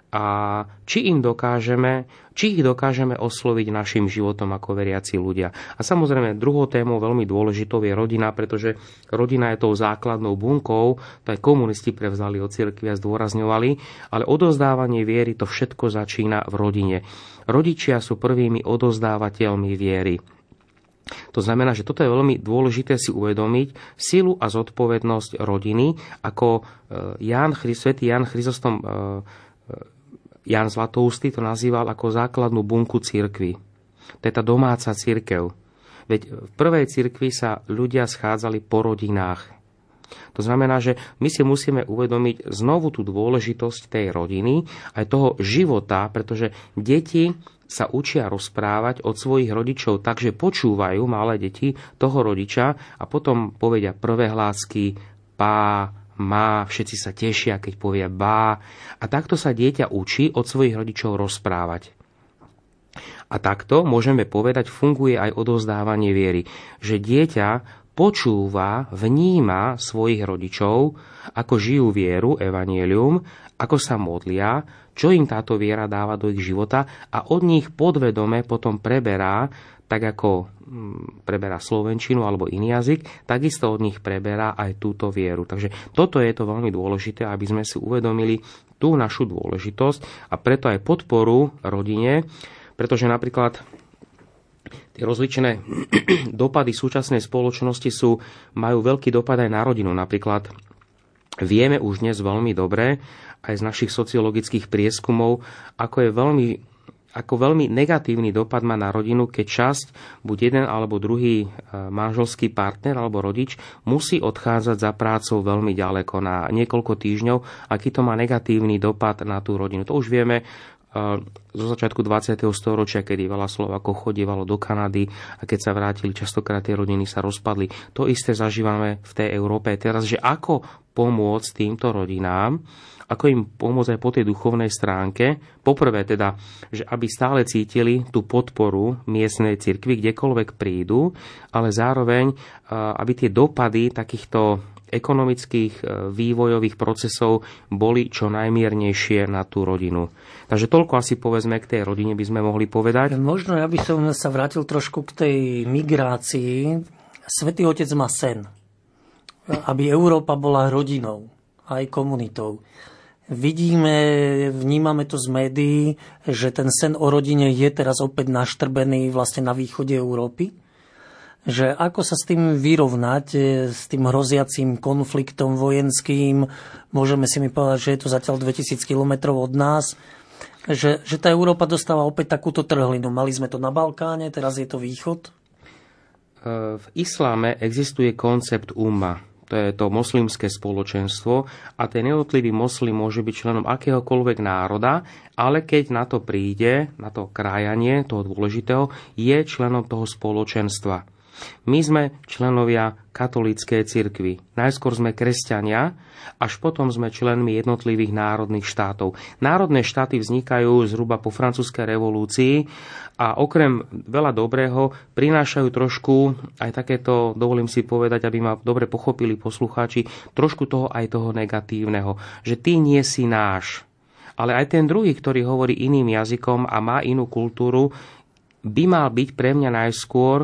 a či ich dokážeme osloviť našim životom ako veriaci ľudia. A samozrejme, druhou témou veľmi dôležitou je rodina, pretože rodina je tou základnou bunkou, to aj komunisti prevzali od cirkvi a zdôrazňovali, ale odozdávanie viery, to všetko začína v rodine. Rodičia sú prvými odozdávateľmi viery. To znamená, že toto je veľmi dôležité si uvedomiť silu a zodpovednosť rodiny, ako svätý Ján Chrysostom Ján Zlatoustý to nazýval ako základnú bunku cirkvi. To je tá domáca cirkev. Veď v prvej cirkvi sa ľudia schádzali po rodinách. To znamená, že my si musíme uvedomiť znovu tú dôležitosť tej rodiny, aj toho života, pretože deti sa učia rozprávať od svojich rodičov, takže počúvajú malé deti toho rodiča a potom povedia prvé hlásky pá, má, všetci sa tešia, keď povie bá. A takto sa dieťa učí od svojich rodičov rozprávať. A takto, môžeme povedať, funguje aj odovzdávanie viery. Že dieťa počúva, vníma svojich rodičov, ako žijú vieru, evanjelium, ako sa modlia, čo im táto viera dáva do ich života a od nich podvedome potom preberá, tak ako preberá slovenčinu alebo iný jazyk, takisto od nich preberá aj túto vieru. Takže toto je to veľmi dôležité, aby sme si uvedomili tú našu dôležitosť a preto aj podporu rodine, pretože napríklad tie rozličné dopady súčasnej spoločnosti majú veľký dopad aj na rodinu. Napríklad vieme už dnes veľmi dobre aj z našich sociologických prieskumov, ako veľmi negatívny dopad má na rodinu, keď časť, buď jeden alebo druhý manželský partner alebo rodič, musí odchádzať za prácou veľmi ďaleko na niekoľko týždňov, aký to má negatívny dopad na tú rodinu. To už vieme zo začiatku 20. storočia, kedy veľa Slovákov chodievalo do Kanady a keď sa vrátili, častokrát tie rodiny sa rozpadli. To isté zažívame v tej Európe teraz, že ako pomôcť týmto rodinám, ako im pomôcť aj po tej duchovnej stránke. Poprvé teda, že aby stále cítili tú podporu miestnej cirkvi, kdekoľvek prídu, ale zároveň, aby tie dopady takýchto ekonomických vývojových procesov boli čo najmiernejšie na tú rodinu. Takže toľko asi povedzme k tej rodine by sme mohli povedať. Možno ja by som sa vrátil trošku k tej migrácii. Svätý Otec má sen, aby Európa bola rodinou aj komunitou. Vidíme, vnímame to z médií, že ten sen o rodine je teraz opäť naštrbený vlastne na východe Európy. Že ako sa s tým vyrovnať, s tým hroziacím konfliktom vojenským, môžeme si povedať, že je to zatiaľ 2000 km od nás, že tá Európa dostáva opäť takúto trhlinu. Mali sme to na Balkáne, teraz je to východ. V islame existuje koncept umma. To je to moslimské spoločenstvo a ten jednotlivý moslim môže byť členom akéhokoľvek národa, ale keď na to príde, na to krájanie toho dôležitého, je členom toho spoločenstva. My sme členovia katolíckej cirkvi. Najskôr sme kresťania, až potom sme členmi jednotlivých národných štátov. Národné štáty vznikajú zhruba po francúzskej revolúcii a okrem veľa dobrého prinášajú trošku aj takéto, dovolím si povedať, aby ma dobre pochopili poslucháči, trošku toho aj toho negatívneho, že ty nie si náš. Ale aj ten druhý, ktorý hovorí iným jazykom a má inú kultúru, by mal byť pre mňa najskôr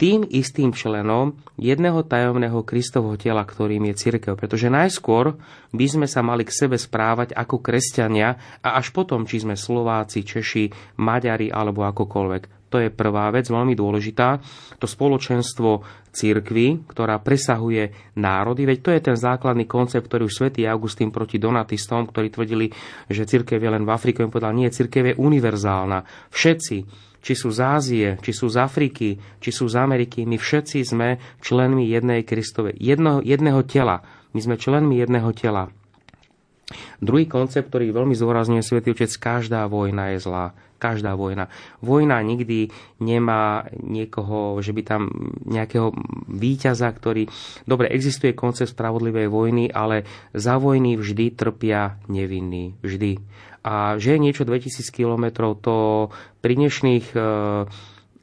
tým istým členom jedného tajomného Kristovho tela, ktorým je cirkev. Pretože najskôr by sme sa mali k sebe správať ako kresťania a až potom, či sme Slováci, Češi, Maďari alebo akokoľvek. To je prvá vec, veľmi dôležitá. To spoločenstvo cirkvi, ktorá presahuje národy. Veď to je ten základný koncept, ktorý už svätý Augustín proti Donatistom, ktorí tvrdili, že cirkev je len v Afrike. On povedal, nie, cirkev je univerzálna. Všetci, či sú z Ázie, či sú z Afriky, či sú z Ameriky, my všetci sme členmi jednej Kristovej, jedného tela. My sme členmi jedného tela. Druhý koncept, ktorý veľmi zdôrazňuje Svätý Otec, každá vojna je zlá. Každá vojna. Vojna nikdy nemá niekoho, že by tam nejakého víťaza, ktorý... Dobre, existuje koncept spravodlivej vojny, ale za vojny vždy trpia nevinní. Vždy. A že je niečo 2000 km, to pri dnešných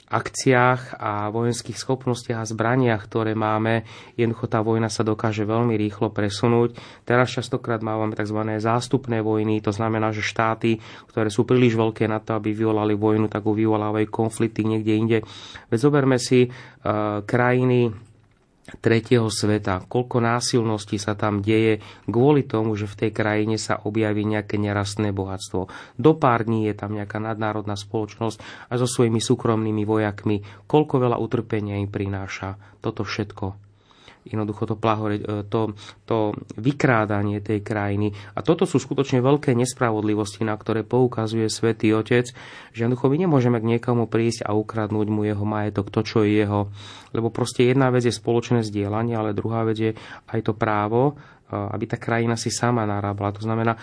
akciách a vojenských schopnostiach a zbraniach, ktoré máme. Jednoducho tá vojna sa dokáže veľmi rýchlo presunúť. Teraz častokrát máme tzv. Zástupné vojny, to znamená, že štáty, ktoré sú príliš veľké na to, aby vyvolali vojnu, tak vyvolávajú konflikty niekde inde. Veď zoberme si krajiny tretieho sveta. Koľko násilností sa tam deje kvôli tomu, že v tej krajine sa objaví nejaké nerastné bohatstvo. Do pár dní je tam nejaká nadnárodná spoločnosť a so svojimi súkromnými vojakmi. Koľko veľa utrpenia im prináša toto všetko. Jednoducho to vykrádanie tej krajiny. A toto sú skutočne veľké nespravodlivosti, na ktoré poukazuje Svätý Otec, že jednoducho my nemôžeme k niekomu prísť a ukradnúť mu jeho majetok, to, čo je jeho. Lebo proste jedna vec je spoločné zdieľanie, ale druhá vec je aj to právo, aby tá krajina si sama narábala. To znamená,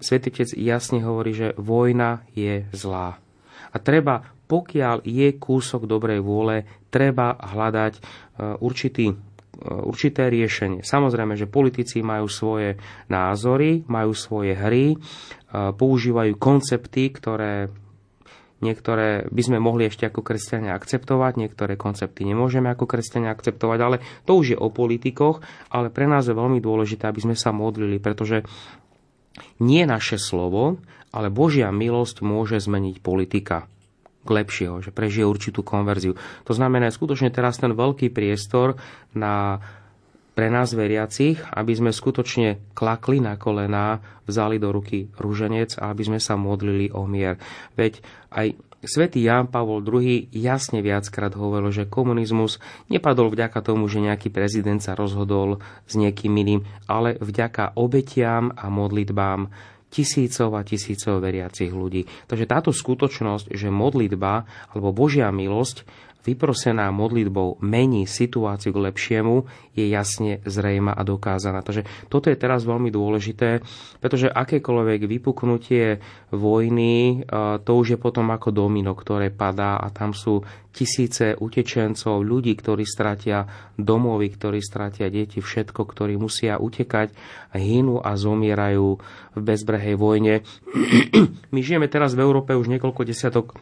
Svätý Otec jasne hovorí, že vojna je zlá. A treba, pokiaľ je kúsok dobrej vôle, treba hľadať určité riešenie. Samozrejme, že politici majú svoje názory, majú svoje hry, používajú koncepty, ktoré niektoré by sme mohli ešte ako kresťania akceptovať, niektoré koncepty nemôžeme ako kresťania akceptovať, ale to už je o politikoch, ale pre nás je veľmi dôležité, aby sme sa modlili, pretože nie naše slovo, ale Božia milosť môže zmeniť politika k lepšieho, že prežije určitú konverziu. To znamená skutočne teraz ten veľký priestor pre nás veriacich, aby sme skutočne klakli na kolená, vzali do ruky ruženec a aby sme sa modlili o mier. Veď aj Svätý Ján Pavol II jasne viackrát hovoril, že komunizmus nepadol vďaka tomu, že nejaký prezident sa rozhodol s niekým iným, ale vďaka obetiam a modlitbám tisícov a tisícov veriacich ľudí. Takže táto skutočnosť, že modlitba alebo Božia milosť vyprosená modlitbou mení situáciu k lepšiemu, je jasne zrejma a dokázaná. Takže toto je teraz veľmi dôležité, pretože akékoľvek vypuknutie vojny, to už je potom ako domino, ktoré padá a tam sú tisíce utečencov, ľudí, ktorí stratia domovy, ktorí stratia deti, všetko, ktorí musia utekať, hynú a zomierajú v bezbrehej vojne. My žijeme teraz v Európe už niekoľko desiatok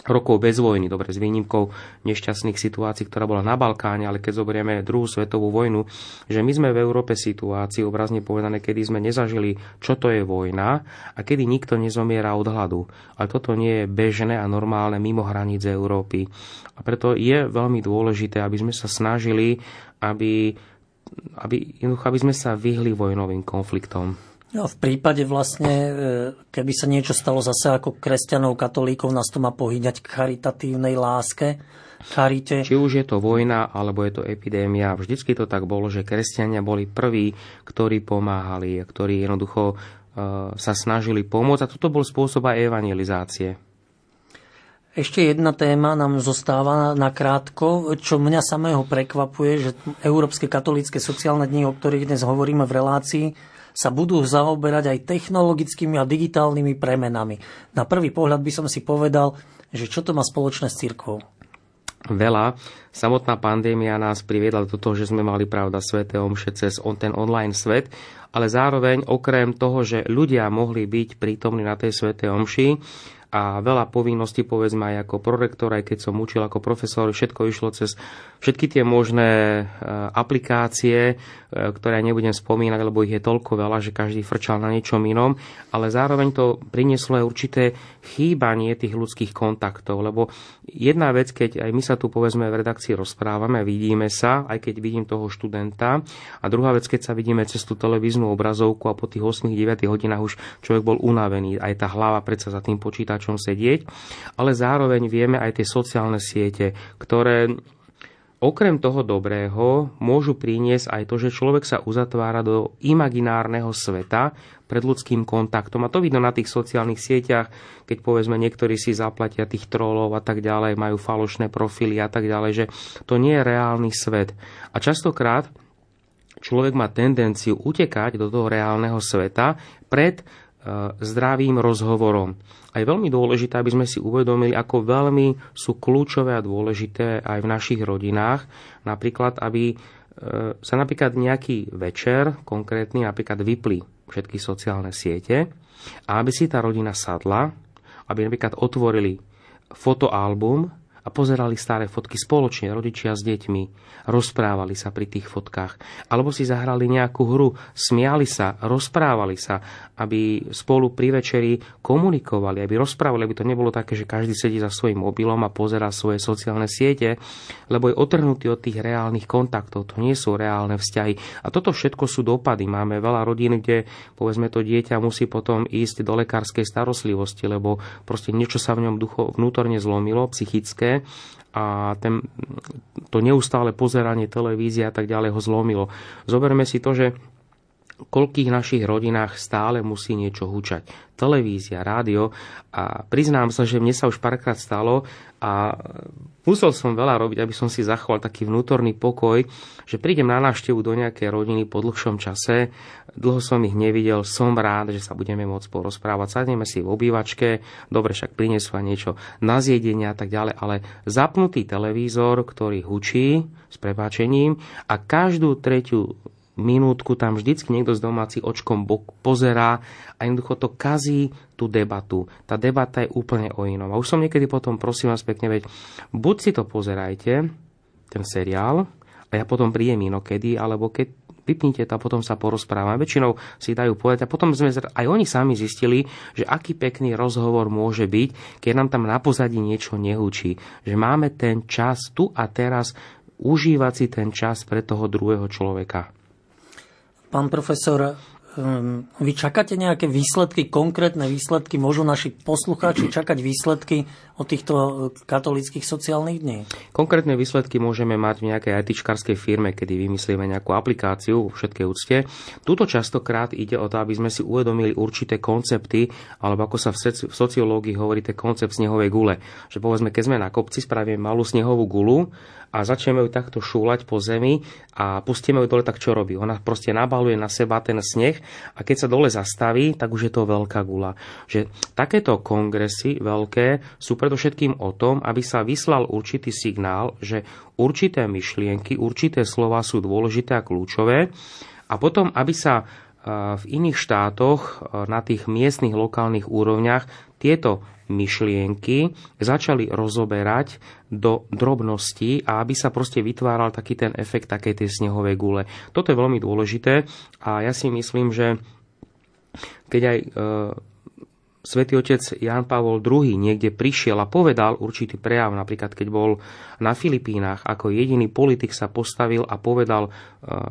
rokov bez vojny, dobre, s výnimkou nešťastných situácií, ktorá bola na Balkáne, ale keď zoberieme druhú svetovú vojnu, že my sme v Európe situácii, obrazne povedané, kedy sme nezažili, čo to je vojna a kedy nikto nezomiera od hladu. Ale toto nie je bežné a normálne mimo hraníc Európy. A preto je veľmi dôležité, aby sme sa snažili, aby sme sa vyhli vojnovým konfliktom. No, v prípade vlastne, keby sa niečo stalo zase ako kresťanov, katolíkov, nás to má pohýňať k charitatívnej láske, charite. Či už je to vojna, alebo je to epidémia. Vždycky to tak bolo, že kresťania boli prví, ktorí pomáhali, ktorí jednoducho sa snažili pomôcť. A toto bol spôsob aj evangelizácie. Ešte jedna téma nám zostáva nakrátko, čo mňa samého prekvapuje, že Európske katolícke sociálne dni, o ktorých dnes hovoríme v relácii, sa budú zaoberať aj technologickými a digitálnymi premenami. Na prvý pohľad by som si povedal, že čo to má spoločné s cirkvou? Veľa. Samotná pandémia nás priviedla do toho, že sme mali, pravda, sväté omše cez ten online svet, ale zároveň okrem toho, že ľudia mohli byť prítomní na tej svätej omši, a veľa povinností, povedzme, aj ako prorektor, aj keď som učil ako profesor, všetko išlo cez všetky tie možné aplikácie, ktoré nebudem spomínať, lebo ich je toľko veľa, že každý frčal na niečom inom, ale zároveň to prinieslo aj určité chýbanie tých ľudských kontaktov, lebo jedna vec, keď aj my sa tu, povedzme, v redakcii rozprávame, vidíme sa, aj keď vidím toho študenta, a druhá vec, keď sa vidíme cez tú televíznu obrazovku a po tých 8-9 hodinách už človek bol unavený, aj tá hlava predsa za tým počítačom sedieť, ale zároveň vieme aj tie sociálne siete, ktoré okrem toho dobrého môžu priniesť aj to, že človek sa uzatvára do imaginárneho sveta pred ľudským kontaktom. A to vidno na tých sociálnych sieťach, keď, povedzme, niektorí si zaplatia tých trolov a tak ďalej, majú falošné profily a tak ďalej, že to nie je reálny svet. A častokrát človek má tendenciu utekať do toho reálneho sveta pred zdravým rozhovorom. A je veľmi dôležité, aby sme si uvedomili, ako veľmi sú kľúčové a dôležité aj v našich rodinách. Napríklad, aby sa napríklad nejaký večer konkrétny napríklad vypli všetky sociálne siete a aby si tá rodina sadla, aby napríklad otvorili fotoalbum a pozerali staré fotky spoločne, rodičia s deťmi, rozprávali sa pri tých fotkách, alebo si zahrali nejakú hru, smiali sa, rozprávali sa, aby spolu pri večeri komunikovali, aby rozprávali, aby to nebolo také, že každý sedí za svojím mobilom a pozerá svoje sociálne siete, lebo je otrhnutý od tých reálnych kontaktov, to nie sú reálne vzťahy. A toto všetko sú dopady. Máme veľa rodín, kde povedzme to dieťa musí potom ísť do lekárskej starostlivosti, lebo proste niečo sa v ňom vnútorne zlomilo, psychické, a to neustále pozeranie televízie a tak ďalej ho zlomilo. Zoberme si to, že v koľkých našich rodinách stále musí niečo hučať. Televízia, rádio, a priznám sa, že mne sa už párkrát stalo a musel som veľa robiť, aby som si zachoval taký vnútorný pokoj, že prídem na návštevu do nejakej rodiny po dlhšom čase, dlho som ich nevidel, som rád, že sa budeme môcť porozprávať, sadneme si v obývačke, dobre, však prinesú niečo na zjedenie a tak ďalej, ale zapnutý televízor, ktorý hučí s prepáčením a každú tretiu minútku tam vždycky niekto z domácich očkom bok pozerá a jednoducho to kazí tú debatu. Tá debata je úplne o inom. A už som niekedy potom, prosím vás pekne, veď buď si to pozerajte, ten seriál, a ja potom príjem inokedy, alebo keď vypnite to a potom sa porozprávame. Väčšinou si dajú povedať a potom sme aj oni sami zistili, že aký pekný rozhovor môže byť, keď nám tam na pozadí niečo nehučí. Že máme ten čas tu a teraz užívať si ten čas pre toho druhého človeka. Pán profesor, vy čakáte nejaké výsledky, konkrétne výsledky? Môžu naši poslucháči čakať výsledky od týchto katolíckych sociálnych dní? Konkrétne výsledky môžeme mať v nejakej etičkárskej firme, kedy vymyslíme nejakú aplikáciu, vo všetkej úcte. Tuto častokrát ide o to, aby sme si uvedomili určité koncepty, alebo ako sa v sociológii hovorí, ten koncept snehovej gule. Že povedzme, keď sme na kopci, spravíme malú snehovú gulu a začneme ju takto šúľať po zemi a pustíme ju dole, tak čo robí? Ona proste nabaluje na seba ten sneh a keď sa dole zastaví, tak už je to veľká gula. Že takéto kongresy veľké sú predovšetkým o tom, aby sa vyslal určitý signál, že určité myšlienky, určité slova sú dôležité a kľúčové a potom, aby sa v iných štátoch na tých miestnych lokálnych úrovniach tieto myšlienky začali rozoberať do drobností a aby sa proste vytváral taký ten efekt takej tej snehovej gule. Toto je veľmi dôležité a ja si myslím, že keď aj Svätý Otec Ján Pavol II niekde prišiel a povedal určitý prejav, napríklad keď bol na Filipínach, ako jediný politik sa postavil a povedal,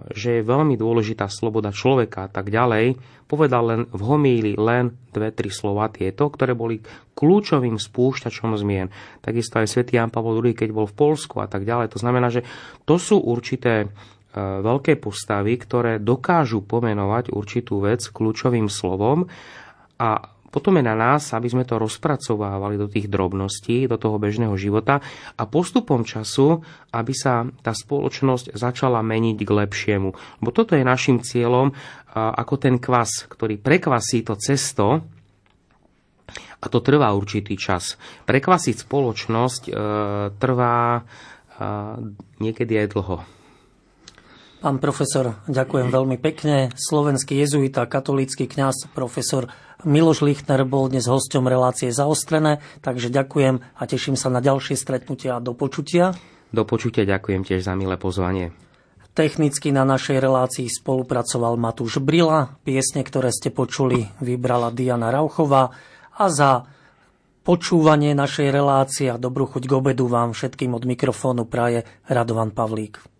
že je veľmi dôležitá sloboda človeka a tak ďalej, povedal len v homílii len 2-3 slova tieto, ktoré boli kľúčovým spúšťačom zmien. Takisto aj Svätý Ján Pavol II, keď bol v Poľsku a tak ďalej. To znamená, že to sú určité veľké postavy, ktoré dokážu pomenovať určitú vec kľúčovým slovom a potom je na nás, aby sme to rozpracovávali do tých drobností, do toho bežného života a postupom času, aby sa tá spoločnosť začala meniť k lepšiemu. Bo toto je našim cieľom, ako ten kvas, ktorý prekvasí to cesto, a to trvá určitý čas. Prekvasiť spoločnosť trvá niekedy aj dlho. Pán profesor, ďakujem veľmi pekne. Slovenský jezuita, katolícky kňaz, profesor Miloš Lichner bol dnes hosťom relácie Zaostrené, takže ďakujem a teším sa na ďalšie stretnutia a do počutia. Do počutia, ďakujem tiež za milé pozvanie. Technicky na našej relácii spolupracoval Matúš Brila, piesne, ktoré ste počuli, vybrala Diana Rauchová a za počúvanie našej relácie a dobrú chuť k obedu vám všetkým od mikrofónu praje Radovan Pavlík.